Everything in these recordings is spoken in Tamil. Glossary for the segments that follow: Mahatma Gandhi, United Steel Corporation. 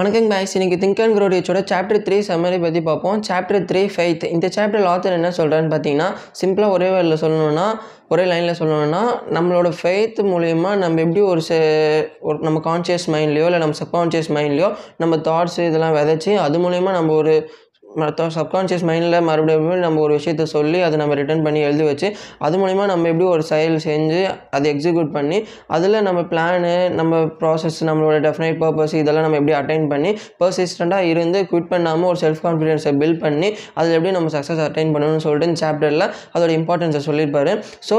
வணக்கம் பாய்ஸ், இன்றைக்கி திங்க் அண்ட் க்ரோ ரிச்சோட சாப்டர் 3 சம்மரி பற்றி பார்ப்போம். Chapter 3 faith. இந்த சாப்டரில் ஆத்தர் என்ன சொல்கிறான்னு பார்த்தீங்கன்னா, சிம்பிளாக ஒரே லைனில் சொல்லணும்னா நம்மளோட ஃபெய்த் மூலயமா நம்ம எப்படி நம்ம கான்ஷியஸ் மைண்ட்லையோ இல்லை நம்ம சப்கான்ஷியஸ் மைண்ட்லையோ நம்ம தாட்ஸு இதெல்லாம் விதைச்சி அது மூலயமா நம்ம ஒரு சப்கான்ஷியஸ் மைண்டில் மறுபடியும் நம்ம ஒரு விஷயத்த சொல்லி அதை நம்ம ரிட்டர்ன் பண்ணி எழுதி வச்சு அது மூலிமா நம்ம எப்படி ஒரு செயல் செஞ்சு அதை எக்ஸிக்யூட் பண்ணி அதில் நம்ம பிளானு நம்ம ப்ராசஸ் நம்மளோட டெஃபினைட் பர்பஸ் இதெல்லாம் நம்ம எப்படி அட்டைன் பண்ணி பர்சிஸ்டண்ட்டாக இருந்து குவிட் பண்ணாமல் ஒரு செல்ஃப் கான்ஃபிடென்ஸை பில்ட் பண்ணி அதில் எப்படி நம்ம சக்ஸஸ் அட்டைன் பண்ணணும்னு சொல்லிட்டு இந்த சாப்டரில் அதோட இம்பார்ட்டன்ஸை சொல்லியிருப்பார். ஸோ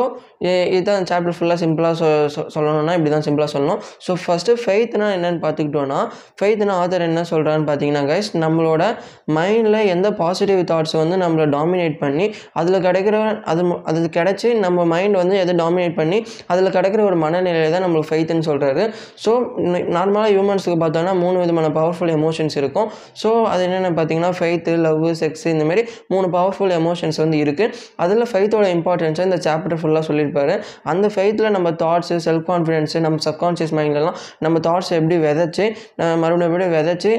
இதுதான் சாப்டர் ஃபுல்லாக சிம்பிளாக சொல்லணும்னா இப்படி தான் சிம்பிளாக சொல்லணும். ஸோ ஃபஸ்ட்டு ஃபெய்த்னா என்னென்னு பார்த்துக்கிட்டோன்னா, ஃபெய்த்னா ஆதர் என்ன சொல்கிறான்னு பார்த்தீங்கன்னா கைஸ், நம்மளோட மைண்டில் எந்த பாசிட்டிவ் தாட்ஸ் வந்து நம்மளை டாமினேட் பண்ணி அதில் கிடைச்சி நம்ம மைண்ட் வந்து எதை டாமினேட் பண்ணி அதில் கிடைக்கிற ஒரு மனநிலையை தான் நம்மளுக்கு ஃபெய்த்னு சொல்கிறாரு. ஸோ நார்மலாக ஹியூமன்ஸுக்கு பார்த்தோன்னா 3 விதமான பவர்ஃபுல் எமோஷன்ஸ் இருக்கும். ஸோ அது என்னென்ன பார்த்தீங்கன்னா, ஃபெய்த்து, லவ், செக்ஸ், இந்தமாரி 3 பவர்ஃபுல் எமோஷன்ஸ் வந்து இருக்குது. அதில் ஃபெய்த்தோட இம்பார்ட்டன்ஸை இந்த சாப்டர் ஃபுல்லாக சொல்லியிருப்பாரு. அந்த ஃபெய்த்தில் நம்ம தாட்ஸு, செல்ஃப் கான்ஃபிடென்ஸு, நம்ம சப்கான்ஷியஸ் மைண்ட்லாம் நம்ம தாட்ஸை எப்படி விதைச்சி மறுபடியும் விதைச்சி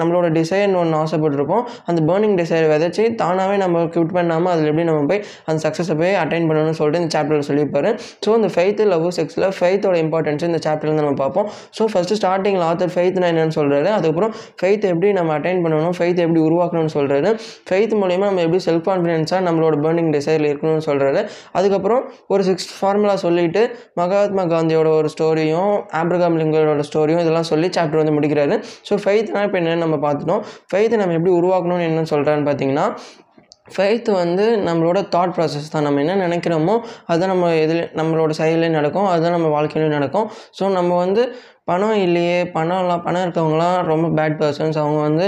நம்மளோட டிசைர்னு ஒன்று ஆசைப்பட்டிருப்போம், அந்த பர்னிங் டிசைர் விதைச்சி தானாகவே நம்ம குவிட் பண்ணாமல் அதில் எப்படி நம்ம போய் அந்த சக்ஸஸை போய் அட்டைன் பண்ணணும்னு சொல்லிட்டு இந்த சாப்டரில் சொல்லியிருப்பாரு. ஸோ இந்த ஃபெய்த்து, லவ், செக்ஸில் ஃபெய்த்தோட இம்பார்ட்டன்ஸ் இந்த சாப்டர்லேருந்து நம்ம பார்ப்போம். ஸோ ஃபஸ்ட்டு ஸ்டார்டிங்கில் ஆத்தர் ஃபெய்த்னா என்னென்னு சொல்கிறாரு, அதுக்கப்புறம் ஃபெய்த் எப்படி நம்ம அட்டைன் பண்ணணும், ஃபெய்த் எப்படி உருவாக்கணும்னு சொல்கிறாரு, ஃபெய்த் மூலயமா நம்ம எப்படி செல்ஃப் கான்ஃபிடென்ஸாக நம்மளோட பர்னிங் டிசைரில் இருக்கணும்னு சொல்கிறாரு. அதுக்கப்புறம் ஒரு 6 ஃபார்முலா சொல்லிவிட்டு மகாத்மா காந்தியோட ஒரு ஸ்டோரியும் ஆப்ரஹாம் லிங்கனோட ஸ்டோரியும் இதெல்லாம் சொல்லி சாப்டர் வந்து முடிக்கிறாரு. ஸோ ஃபெய்த்னா இப்போ என்னென்னு நம்ம பார்த்துட்டோம். ஃபெய்த்தை நம்ம எப்படி உருவாக்கணும் என்ன சொல்றான்னு பார்த்தீங்கன்னா, ஃபெய்த் வந்து நம்மளோட தாட் ப்ராசஸ் தான். நம்ம என்ன நினைக்கிறோமோ அதுதான் நம்ம எதில் நம்மளோட செயலையும் நடக்கும், அதுதான் நம்ம வாழ்க்கையிலையும் நடக்கும். ஸோ நம்ம வந்து பணம் இருக்கவங்களாம் ரொம்ப பேட் பர்சன்ஸ், அவங்க வந்து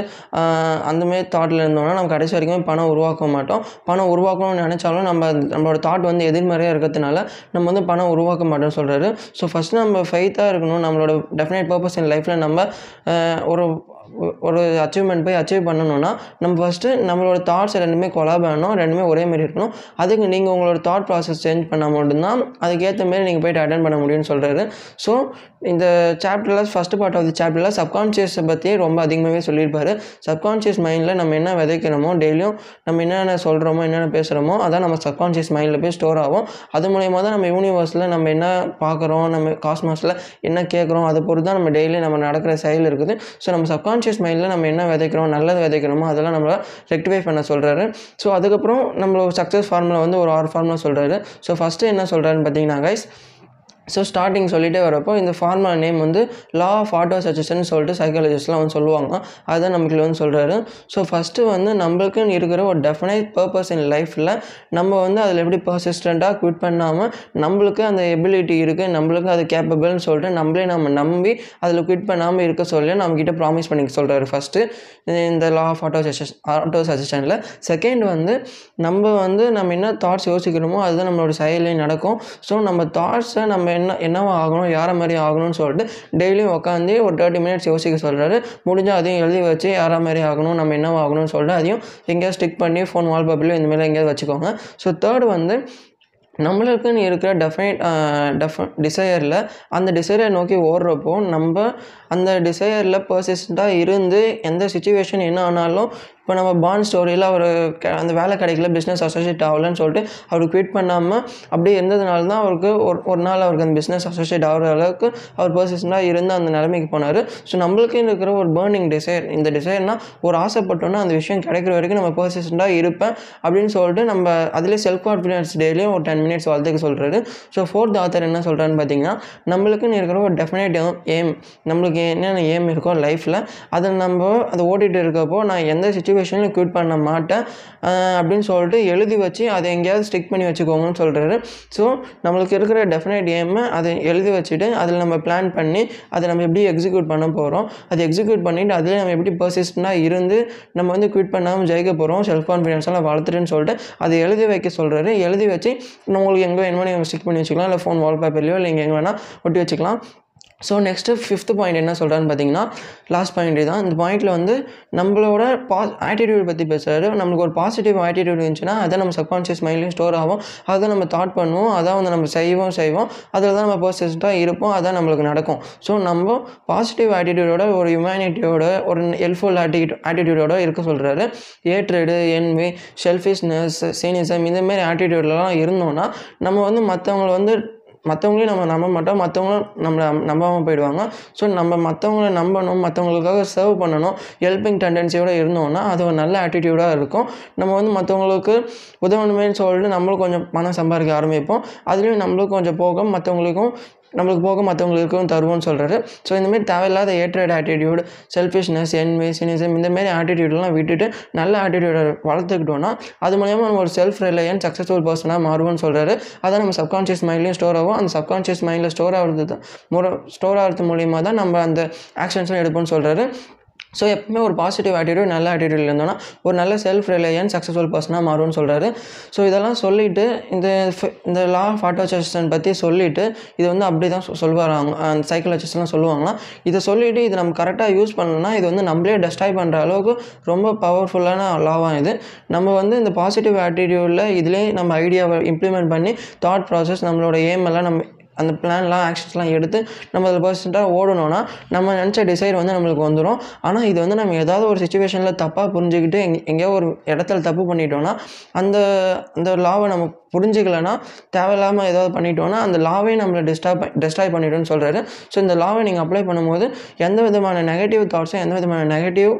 அந்தமாரி தாட்டில் இருந்தோம்னா நம்ம கடைசி வரைக்கும் பணம் உருவாக்க மாட்டோம். பணம் உருவாக்கணும்னு நினச்சாலும் நம்மளோட தாட் வந்து எதிர்மறையாக இருக்கிறதுனால நம்ம வந்து பணம் உருவாக்க மாட்டோம்னு சொல்கிறாரு. ஸோ ஃபஸ்ட் நம்ம ஃபெய்த்தாக இருக்கணும். நம்மளோட டெஃபினைட் பர்பஸ் இன் லைஃப்பில் நம்ம ஒரு அச்சீவ்மெண்ட் போய் அச்சீவ் பண்ணணும்னா நம்ம ஃபஸ்ட்டு நம்மளோட தாட்ஸ் ரெண்டுமே கொலாப் பண்ணணும், ரெண்டுமே ஒரே மாதிரி இருக்கணும். அதுக்கு நீங்கள் உங்களோட தாட் ப்ராசஸ் சேஞ்ச் பண்ணால் மட்டும்தான் அதுக்கேற்ற மாரி நீங்கள் போய்ட்டு அட்டன் பண்ண முடியும்னு சொல்கிறாரு. ஸோ இந்த சாப்டரில் ஃபஸ்ட்டு பார்ட் ஆஃப் தி சாப்டரில் சப்கான்ஷியஸை பற்றியே ரொம்ப அதிகமாகவே சொல்லியிருப்பார். சப்கான்ஷியஸ் மைண்டில் நம்ம என்ன விதைக்கிறோமோ, டெய்லியும் நம்ம என்னென்ன சொல்கிறோமோ என்னென்ன பேசுகிறோமோ அதான் நம்ம சப்கான்ஷியஸ் மைண்டில் போய் ஸ்டோர் ஆகும். அது மூலயமா தான் நம்ம யூனிவர்ஸில் நம்ம என்ன பார்க்குறோம், நம்ம காஸ்மாஸில் என்ன கேட்குறோம், அதை பொறுத்து தான் நம்ம டெய்லி நம்ம நடக்கிற செயல் இருக்குது. ஸோ நம்ம சப்கான்ஷியஸ் மைண்டில் நம்ம என்ன விதைக்கிறோம், நல்லது விதைக்கிறோமோ அதெல்லாம் நம்மளை ரெக்டிஃபை பண்ண சொல்கிறாரு. ஸோ அதுக்கப்புறம் நம்மளோட சக்ஸஸ் ஃபார்முலா வந்து ஒரு 6 ஃபார்முலா சொல்கிறாரு. ஸோ ஃபஸ்ட்டு என்ன சொல்கிறாருன்னு பார்த்தீங்கன்னா கைஸ், ஸோ ஸ்டார்டிங் சொல்லிகிட்டே வரப்போ இந்த ஃபார்முலா நேம் வந்து லா ஆஃப் ஆட்டோ சஜஷன் சொல்லிட்டு சைக்காலஜிஸ்ட்லாம் வந்து சொல்லுவாங்க, அதுதான் நம்மளுக்கு வந்து சொல்கிறாரு. ஸோ ஃபஸ்ட்டு வந்து நம்மளுக்குன்னு இருக்கிற ஒரு டெஃபினைட் பர்பஸ் இன் லைஃப்பில் நம்ம வந்து அதில் எப்படி பர்சிஸ்டண்ட்டாக குவிட் பண்ணாமல் நம்மளுக்கு அந்த எபிலிட்டி இருக்குது, நம்மளுக்கு அது கேப்பபிள்னு சொல்லிட்டு நம்மளே நம்ம நம்பி அதில் குவிட் பண்ணாமல் இருக்க சொல்லி நம்மக்கிட்ட ப்ராமிஸ் பண்ணிக்க சொல்கிறாரு. ஃபஸ்ட்டு இந்த லா ஆஃப் ஆட்டோ சஜஷனில் செகண்ட் வந்து நம்ம என்ன தாட்ஸ் யோசிக்கிறோமோ அதுதான் நம்மளோட செயலையும் நடக்கும். ஸோ நம்ம தாட்ஸை நம்ம என்னவா ஆகணும், யாரை மாதிரி ஆகணும்னு சொல்லிட்டு டெய்லியும் உட்காந்து ஒரு 30 minutes யோசிக்க சொல்கிறாரு. முடிஞ்சால் அதையும் எழுதி வச்சு யாரா மாதிரி ஆகணும், நம்ம என்னவா ஆகணும்னு சொல்லிட்டு அதையும் எங்கேயாவது ஸ்டிக் பண்ணி ஃபோன் வால்பேப்பர்லையும் இந்தமாதிரி எங்கேயாவது வச்சுக்கோங்க. ஸோ தேர்ட் வந்து நம்மளுக்குன்னு இருக்கிற டிசையரில் அந்த டிசைரை நோக்கி ஓடுறப்போ நம்ம அந்த டிசையரில் பர்சிஸ்டண்ட்டாக இருந்து எந்த சுச்சுவேஷன் என்ன ஆனாலும், இப்போ நம்ம பாண்ட் ஸ்டோரியில் அவர் அந்த வேலை கிடைக்கல, பிஸ்னஸ் அசோசியேட் ஆகலன்னு சொல்லிட்டு அவர் குவிட் பண்ணாமல் அப்படியே இருந்ததுனால தான் அவருக்கு ஒரு நாள் அவருக்கு அந்த பிஸ்னஸ் அசோசியேட் ஆகிற அளவுக்கு அவர் பர்சிஸ்டண்ட்டாக இருந்து அந்த நிலைமைக்கு போனார். ஸோ நம்மளுக்கு இருக்கிற ஒரு பர்னிங் டிசைர், இந்த டிசைர்னால் ஒரு ஆசைப்பட்டோன்னா அந்த விஷயம் கிடைக்கிற வரைக்கும் நம்ம பர்சிஸ்டண்ட்டாக இருப்பேன் அப்படின்னு சொல்லிட்டு நம்ம அதிலே செல்ஃப் கான்ஃபிடன்ஸ் டெய்லியும் ஒரு 10 minutes வாழ்த்துக்கு சொல்கிறாரு. ஸோ ஃபோர்த் ஆத்தர் என்ன சொல்கிறான்னு பார்த்தீங்கன்னா, நம்மளுக்குன்னு இருக்கிற ஒரு டெஃபினைட் எய்ம், நம்மளுக்கு என்னென்ன எய்ம் இருக்கோ லைஃப்பில் அதை நம்ம அதை ஓட்டிகிட்டு இருக்கப்போ நான் எந்த சுச்சுவேஷனில் குவிட் பண்ண மாட்டேன் அப்படின்னு சொல்லிட்டு எழுதி வச்சு அதை எங்கேயாவது ஸ்டிக் பண்ணி வச்சுக்கோங்கன்னு சொல்கிறாரு. ஸோ நம்மளுக்கு இருக்கிற டெஃபினைட் எய்மை அதை எழுதி வச்சுட்டு அதில் நம்ம பிளான் பண்ணி அதை நம்ம எப்படி எக்ஸிக்யூட் பண்ண போகிறோம், அதை எக்ஸிக்யூட் பண்ணிவிட்டு அதில் நம்ம எப்படி பர்சிஸ்டண்ட்டாக இருந்து நம்ம வந்து குவிட் பண்ணாமல் ஜெயிக்க போகிறோம், செல்ஃப் கான்ஃபிடென்ஸ்லாம் வளர்த்துட்டுன்னு சொல்லிட்டு அதை எழுதி வைக்க சொல்கிறாரு. எழுதி வச்சு உங்களுக்கு எங்கே வேணுமோ நீங்கள் ஸ்டிக் பண்ணி வச்சுக்கலாம், இல்லை ஃபோன் வால்பேப்பர்லையோ இல்லை எங்கே வேணால் ஒட்டி வச்சுக்கலாம். ஸோ நெக்ஸ்ட்டு ஃபிஃப்த்து பாயிண்ட் என்ன சொல்கிறான்னு பார்த்தீங்கன்னா, லாஸ்ட் பாயிண்ட் தான். இந்த பாயிண்டில் வந்து நம்மளோட ஆட்டிடியூட் பற்றி பேசுகிறாரு. நம்மளுக்கு ஒரு பாசிட்டிவ் ஆட்டிடியூட் இருந்துச்சுன்னா அதை நம்ம சப்கான்ஷியஸ் மைண்ட்லேயும் ஸ்டோர் ஆகும், அதை நம்ம தாட் பண்ணுவோம், அதான் வந்து நம்ம செய்வோம், அதில் தான் நம்ம பர்சிஸ்டண்ட்டாக இருப்போம், அதான் நம்மளுக்கு நடக்கும். ஸோ நம்ம பாசிட்டிவ் ஆட்டிடியூடோட ஒரு ஹியூமனிட்டியோட ஒரு ஹெல்ப்ஃபுல் ஆட்டிடியூடோட இருக்க சொல்கிறாரு. ஹேட்ரட், என்வி, செல்ஃபிஷ்னஸ், சீனிசம், இந்தமாரி ஆட்டிடியூட்லாம் இருந்தோம்னா நம்ம வந்து மற்றவங்களை வந்து மற்றவங்களையும் நம்ம நம்ப மாட்டோம், மற்றவங்களும் நம்மளை நம்பாமல் போயிடுவாங்க. ஸோ நம்ம மற்றவங்கள நம்பணும், மற்றவங்களுக்காக சர்வ் பண்ணணும், ஹெல்பிங் டெண்டன்சியோடு இருந்தோம்னா அது ஒரு நல்ல ஆட்டிடியூடாக இருக்கும். நம்ம வந்து மற்றவங்களுக்கு உதவணுமேனு சொல்லிட்டு நம்மளும் கொஞ்சம் பணம் சம்பாதிக்க ஆரம்பிப்போம், அதுலேயும் நம்மளுக்கு கொஞ்சம் போக மற்றவங்களுக்கும் நம்மளுக்கு போக மற்றவங்களுக்கும் தருவோம்னு சொல்கிறாரு. ஸோ இந்தமாரி தேவையில்லாத hatred attitude, selfishness, envy, cynicism, இந்தமாரி ஆட்டிடியூட்லாம் விட்டுட்டு நல்ல ஆட்டிடியூடை வளர்த்துக்கிட்டோன்னா அது மூலயமா நம்ம ஒரு செல்ஃப் ரிலையன்ஸ் சக்ஸஸ்ஃபுல் பர்சனாக மாறுவோம்னு சொல்கிறாரு. அதை நம்ம சப்கான்ஷியஸ் மைண்ட்லேயும் ஸ்டோர் ஆகும், அந்த சப்கான்ஷியஸ் மைண்டில் ஸ்டோர் ஆகிறது மூலயமா தான் நம்ம அந்த ஆக்ஷன்ஸ்லாம் எடுப்போம்னு சொல்கிறாரு. ஸோ எப்பவுமே ஒரு பாசிட்டிவ் ஆட்டிடியூட், நல்ல ஆட்டிடியூடில் இருந்தோன்னா ஒரு நல்ல செல்ஃப் ரிலையன்ஸ் சக்ஸஸ்ஃபுல் பர்சனாக மாறும்னு சொல்கிறாரு. ஸோ இதெல்லாம் சொல்லிவிட்டு இந்த லா ஆஃப் ஆட்டோசன் பற்றி சொல்லிவிட்டு இது வந்து அப்படி தான் சொல்வாராங்க, அந்த சைக்காலஜிஸ்ட்லாம் சொல்லுவாங்களாம். இதை சொல்லிவிட்டு இது நம்ம கரெக்டாக யூஸ் பண்ணணும்னா இது வந்து நம்மளே டெஸ்ட்ராய் பண்ணுற அளவுக்கு ரொம்ப பவர்ஃபுல்லான லாவாக இது. நம்ம வந்து இந்த பாசிட்டிவ் ஆட்டிடியூடில் இதிலே நம்ம ஐடியாவை இம்ப்ளிமெண்ட் பண்ணி தாட் ப்ராசஸ், நம்மளோட எய்ம் எல்லாம், நம்ம அந்த பிளான்லாம் ஆக்ஷன்ஸ்லாம் எடுத்து நம்ம அதில் பர்சன்ட்டாக ஓடணும்னா நம்ம நினச்ச டிசைட் வந்து நம்மளுக்கு வந்துடும். ஆனால் இது வந்து நம்ம ஏதாவது ஒரு சுச்சுவேஷனில் தப்பாக புரிஞ்சுக்கிட்டு எங்கேயோ ஒரு இடத்துல தப்பு பண்ணிட்டோன்னா அந்த லாவை நம்ம புரிஞ்சிக்கலைன்னா, தேவையில்லாமல் ஏதாவது பண்ணிட்டோன்னா அந்த லாவே நம்மளை டெஸ்ட்ராய் பண்ணிட்டோன்னு சொல்கிறாரு. ஸோ இந்த லாவை நீங்கள் அப்ளை பண்ணும்போது எந்த விதமான நெகட்டிவ் தாட்ஸும், எந்த விதமான நெகட்டிவ்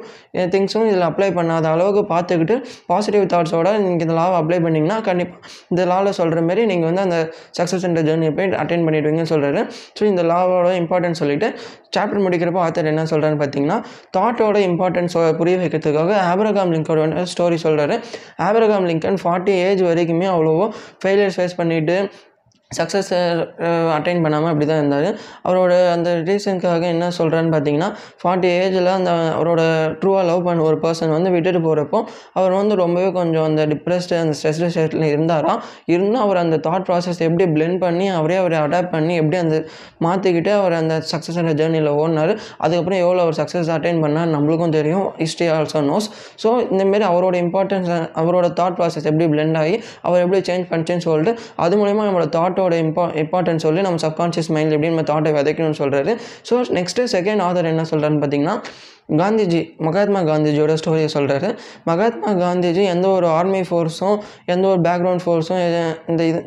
திங்ஸும் இதில் அப்ளை பண்ணாத அளவுக்கு பார்த்துக்கிட்டு பாசிட்டிவ் தாட்ஸோட நீங்கள் இந்த லாவை அப்ளை பண்ணிங்கன்னா கண்டிப்பாக இந்த லாவில் சொல்கிற மாரி நீங்கள் வந்து அந்த சக்ஸஸ் என்ற ஜேர்னியை போய் அட்டெண்ட் பண்ணிடுவீங்கன்னு சொல்கிறாரு. ஸோ இந்த லாவோட இம்பார்ட்டன்ஸ் சொல்லிவிட்டு சாப்டர் முடிக்கிறப்போ ஆத்தர் என்ன சொல்கிறான்னு பார்த்தீங்கன்னா, தாட்டோட இம்பார்ட்டன்ஸ் புரிய வைக்கிறதுக்காக ஆபிரகாம் லிங்கனோட ஸ்டோரி சொல்கிறாரு. ஆபிரகாம் லிங்கன் 40 ஏஜ் வரைக்குமே அவ்வளோவோ ஃபெயிலியர்ஸ் ஃபேஸ் பண்ணிவிட்டு சக்ஸஸை அட்டைன் பண்ணாமல் அப்படி தான் இருந்தார். அவரோட அந்த ரீசனுக்காக என்ன சொல்கிறான்னு பார்த்தீங்கன்னா, 40 ஏஜில் அந்த அவரோட ட்ரூவாக லவ் பண்ண ஒரு பர்சன் வந்து விட்டுட்டு போகிறப்போ அவர் வந்து ரொம்பவே கொஞ்சம் அந்த டிப்ரெஸ்டு, அந்த ஸ்ட்ரெஸ்டு ஸ்டேட்டில் இருந்தாராம். இருந்தும் அவர் அந்த தாட் ப்ராசஸ் எப்படி பிளெண்ட் பண்ணி அவரை அடாப்ட் பண்ணி எப்படி அந்த மாற்றிக்கிட்டு அவர் அந்த சக்ஸஸோட ஜேர்னியில் ஓடினார், அதுக்கப்புறம் எவ்வளோ அவர் சக்ஸஸ் அட்டைன் பண்ணார் நம்மளுக்கும் தெரியும், ஹிஸ்ட்ரி ஆல்சோ நோஸ். ஸோ இந்தமாரி அவரோட இம்பார்ட்டன்ஸ், அவரோட தாட் ப்ராசஸ் எப்படி பிளெண்ட் ஆகி அவர் எப்படி சேஞ்ச் பண்ணிச்சேன்னு சொல்லிட்டு அது மூலயமா நம்மளோட தாட் இம்பார்ட்டன்ஸ் சொல்லி நம்ம சப்கான்ஷியஸ் மைண்டில் எப்படி நம்ம தாட்டை விதைக்கணும்னு சொல்கிறாரு. ஸோ நெக்ஸ்ட்டு செகண்ட் ஆதர் என்ன சொல்கிறாருன்னு பார்த்தீங்கன்னா, காந்திஜி, மகாத்மா காந்திஜியோட ஸ்டோரியை சொல்கிறாரு. மகாத்மா காந்திஜி எந்த ஒரு ஆர்மி ஃபோர்ஸும், எந்த ஒரு பேக்ரவுண்ட் ஃபோர்ஸும்,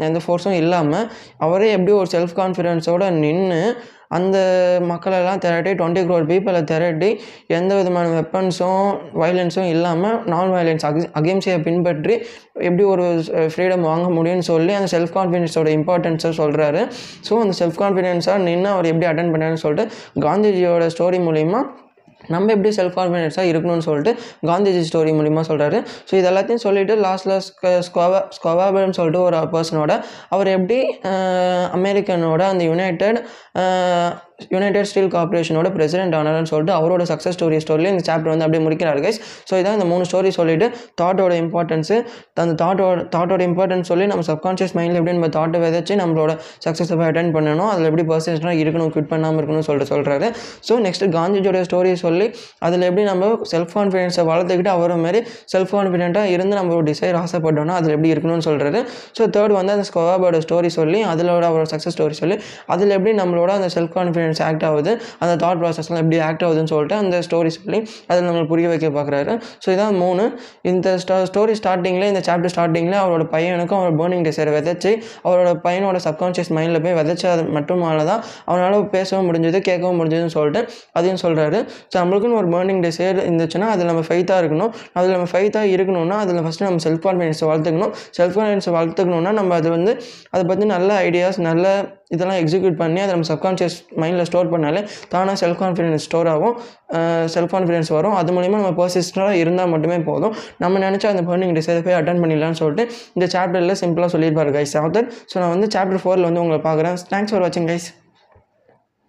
எந்த ஃபோர்ஸும் இல்லாமல் அவரே எப்படி ஒரு செல்ஃப் கான்ஃபிடென்ஸோடு நின்று அந்த மக்களெல்லாம் திரட்டி 20 crore பீப்புளை திரட்டி எந்த விதமான வெப்பன்ஸும் வைலன்ஸும் இல்லாமல் நான் வைலன்ஸ் அகிம்சையை பின்பற்றி எப்படி ஒரு ஃப்ரீடம் வாங்க முடியும்னு சொல்லி அந்த செல்ஃப் கான்ஃபிடென்ஸோட இம்பார்ட்டன்ஸை சொல்கிறாரு. ஸோ அந்த செல்ஃப் கான்ஃபிடென்ஸாக நின்று அவர் எப்படி அட்டன் பண்ணார்னு சொல்லிட்டு காந்திஜியோட ஸ்டோரி மூலிமா நம்ம எப்படி செல்ஃப் கான்ஃபிடென்ஸாக இருக்கணும்னு சொல்லிட்டு காந்திஜி ஸ்டோரி மூலிமா சொல்கிறாரு. ஸோ இது எல்லாத்தையும் சொல்லிவிட்டு லாஸ்ட்டில் ஸ்கொவாபர்னு சொல்லிட்டு ஒரு பர்சனோட அவர் எப்படி அமெரிக்கனோட அந்த யுனைடெட் ஸ்டீல் கார்பரேஷனோட பிரசிடென்ட் ஆனார்னு சொல்லிட்டு அவரோட சக்ஸஸ் ஸ்டோரி இந்த சாப்டர் வந்து அப்படியே முடிக்கிறார் கைஸ். ஸோ இதான் இந்த 3 ஸ்டோரி சொல்லிவிட்டு தாட்டோட இம்பார்ட்டன்ஸு, அந்த தாட்டோட இம்பார்ட்டன்ஸ் சொல்லி நம்ம சப்கான்ஷியஸ் மைண்டில் எப்படி நம்ம தாட்டை விதைச்சி நம்மளோட சக்ஸஸை அட்டன் பண்ணணும், அதில் எப்படி பர்சன்ஸ்டாக இருக்கணும், குவிட் பண்ணாமல் இருக்கணும்னு சொல்லிட்டு சொல்கிறாரு. ஸோ நெக்ஸ்ட்டு காந்திஜியோட ஸ்டோரி சொல்லி அதில் எப்படி நம்ம செல்ஃப் கான்ஃபிடென்ஸை வளர்த்துக்கிட்டு அவரை மாதிரி செல்ஃப் கான்ஃபிடென்ட்டாக இருந்து நம்ம ஒரு டிசைர் ஆசைப்பட்டோம்னா அதில் எப்படி இருக்கணும்னு சொல்கிறாரு. ஸோ தேர்ட் வந்து அந்த ஸ்கொவாபோட ஸ்டோரி சொல்லி அதிலோட அவரோட சக்ஸஸ் ஸ்டோரி சொல்லி அதில் எப்படி நம்மளோட அந்த செல்ஃப் கான்ஃபிடென்ஸ் ஆக்ட் ஆகுது, அந்த தாட் ப்ராசஸ்லாம் எப்படி ஆக்ட் ஆகுதுன்னு சொல்லிட்டு அந்த ஸ்டோரி சொல்லி அதில் நம்மளுக்கு புரிய வைக்க பார்க்குறாரு. ஸோ இதான் 3. இந்த ஸ்டோரி ஸ்டார்டிங்கில், இந்த சாப்டர் ஸ்டார்டிங்கில் அவரோட பையனுக்கும் அவரோட பேர்னிங் டிசைரை விதைச்சி அவரோட பையனோட சப்கான்ஷியஸ் மைண்டில் போய் விதைச்சா அது மட்டுமால தான் அவனால் பேசவும் முடிஞ்சது, கேட்கவும் முடிஞ்சதுன்னு சொல்லிட்டு அதையும் சொல்கிறாரு. ஸோ நம்மளுக்குன்னு ஒரு பேர்னிங் டிசைர் இருந்துச்சுன்னா அதில் நம்ம ஃபெய்த்தாக இருக்கணும், அதில் நம்ம ஃபெய்த்தாக இருக்கணும்னா அதில் ஃபஸ்ட்டு நம்ம செல்ஃப் கான்ஃபிடென்ஸை வளர்த்துக்கணும். செல்ஃப் கான்ஃபிடென்ஸை வளர்த்துக்கணுன்னா நம்ம அது வந்து அதை பற்றி நல்ல ஐடியாஸ், நல்ல இதெல்லாம் எக்ஸிக்யூட் பண்ணி அதை நம்ம சப்கான்ஷியஸ் மைண்டில் ஸ்டோர் பண்ணாலே தானாக செல்ஃப் கான்ஃபிடென்ஸ் ஸ்டோர் ஆகும், செல்ஃப் கான்ஃபிடென்ஸ் வரும். அது மூலிமா நம்ம பர்சிஸ்டண்டாக இருந்தால் மட்டுமே போதும், நம்ம நினச்சா அந்த பேர்னிங் டிசைரை போய் அட்டன் பண்ணிடலான்னு சொல்லிட்டு இந்த சாப்டரில் சிம்பிளாக சொல்லியிருப்பார் கைஸ் ஆத்தர். ஸோ நான் வந்து சாப்டர் 4 வந்து உங்களை பார்க்குறேன். தேங்க்ஸ் ஃபார் வாட்சிங் கைஸ்.